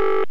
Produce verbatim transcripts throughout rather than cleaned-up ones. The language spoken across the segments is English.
You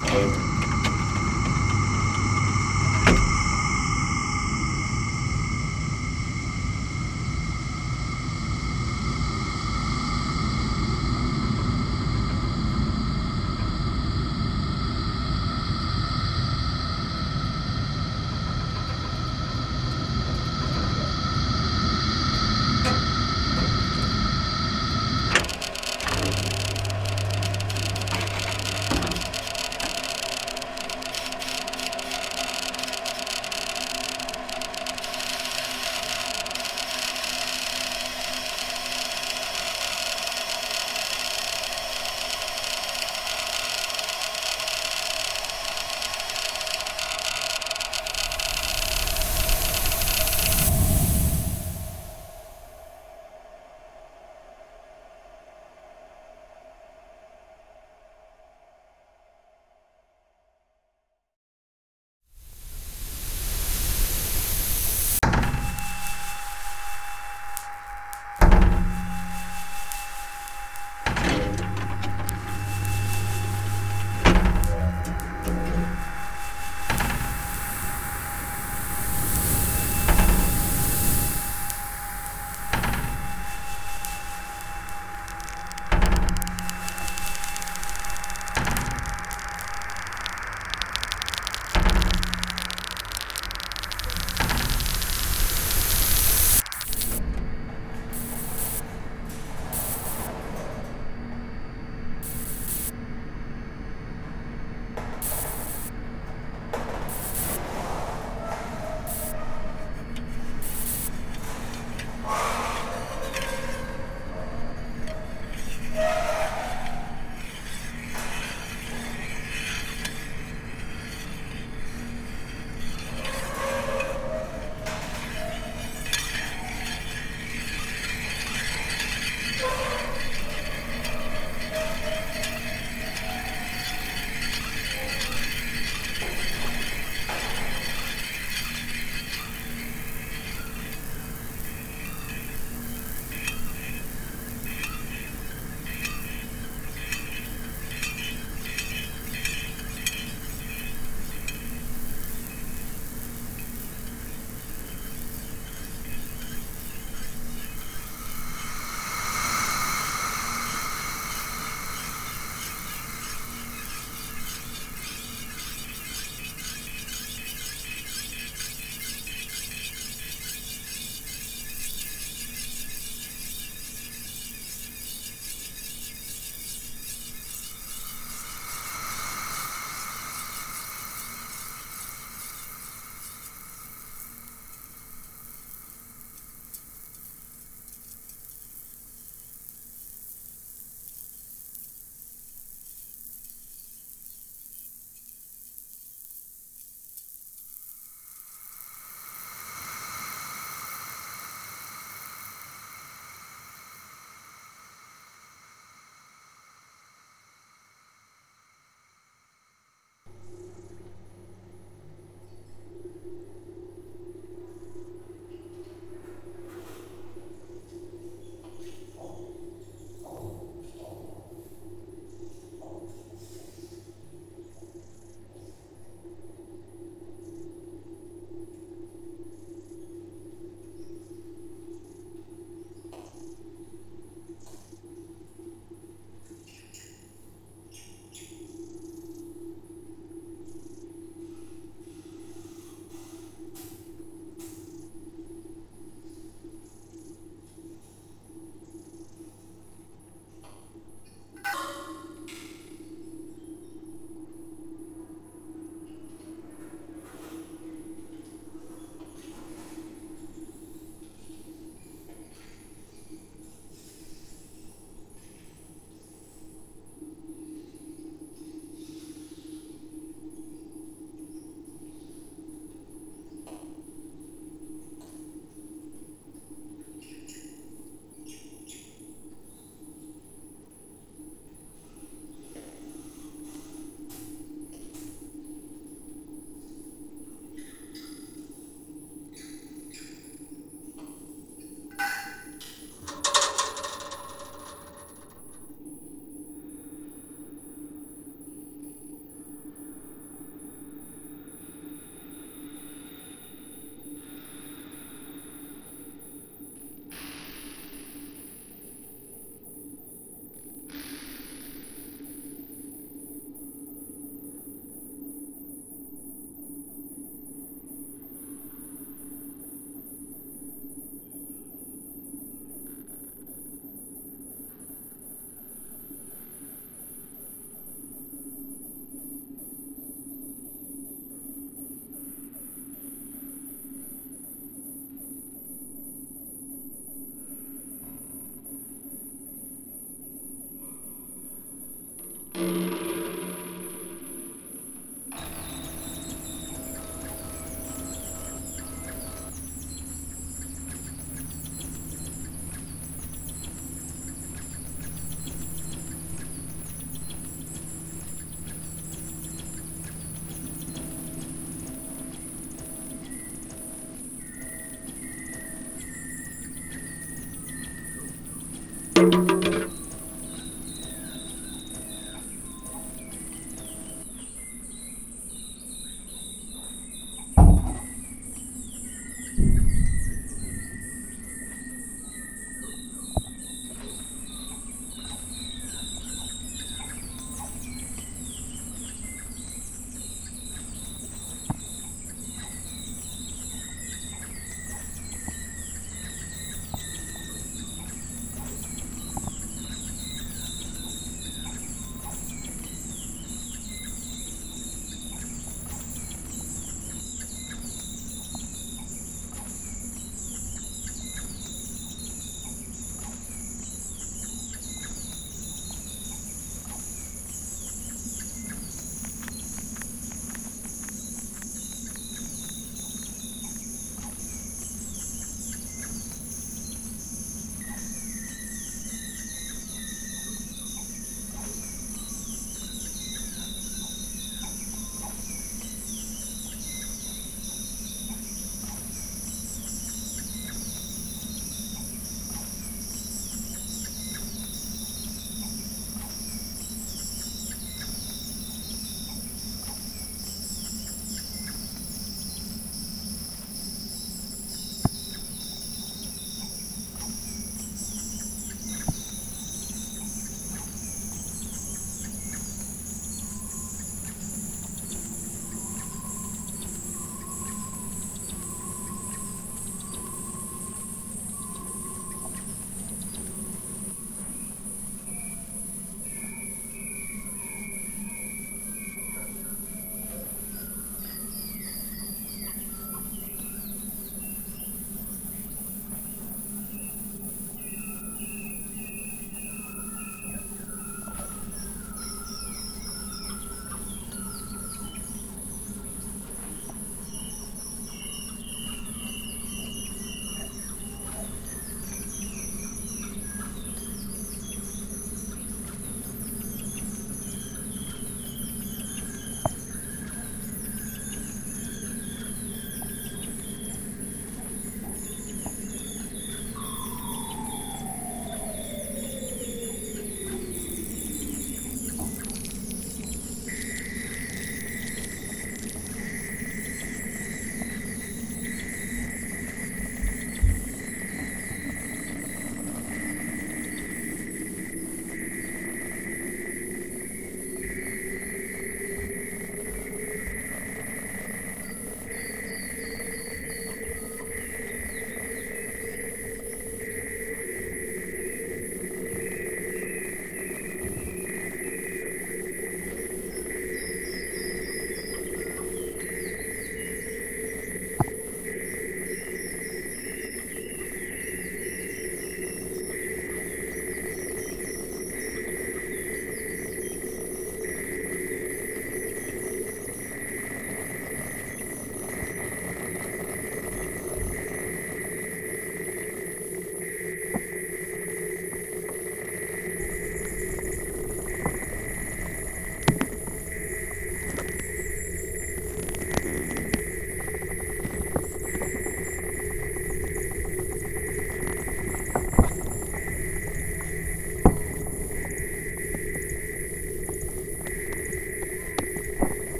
Okay.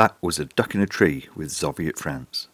That was A Duck in a Tree with Zoviet France.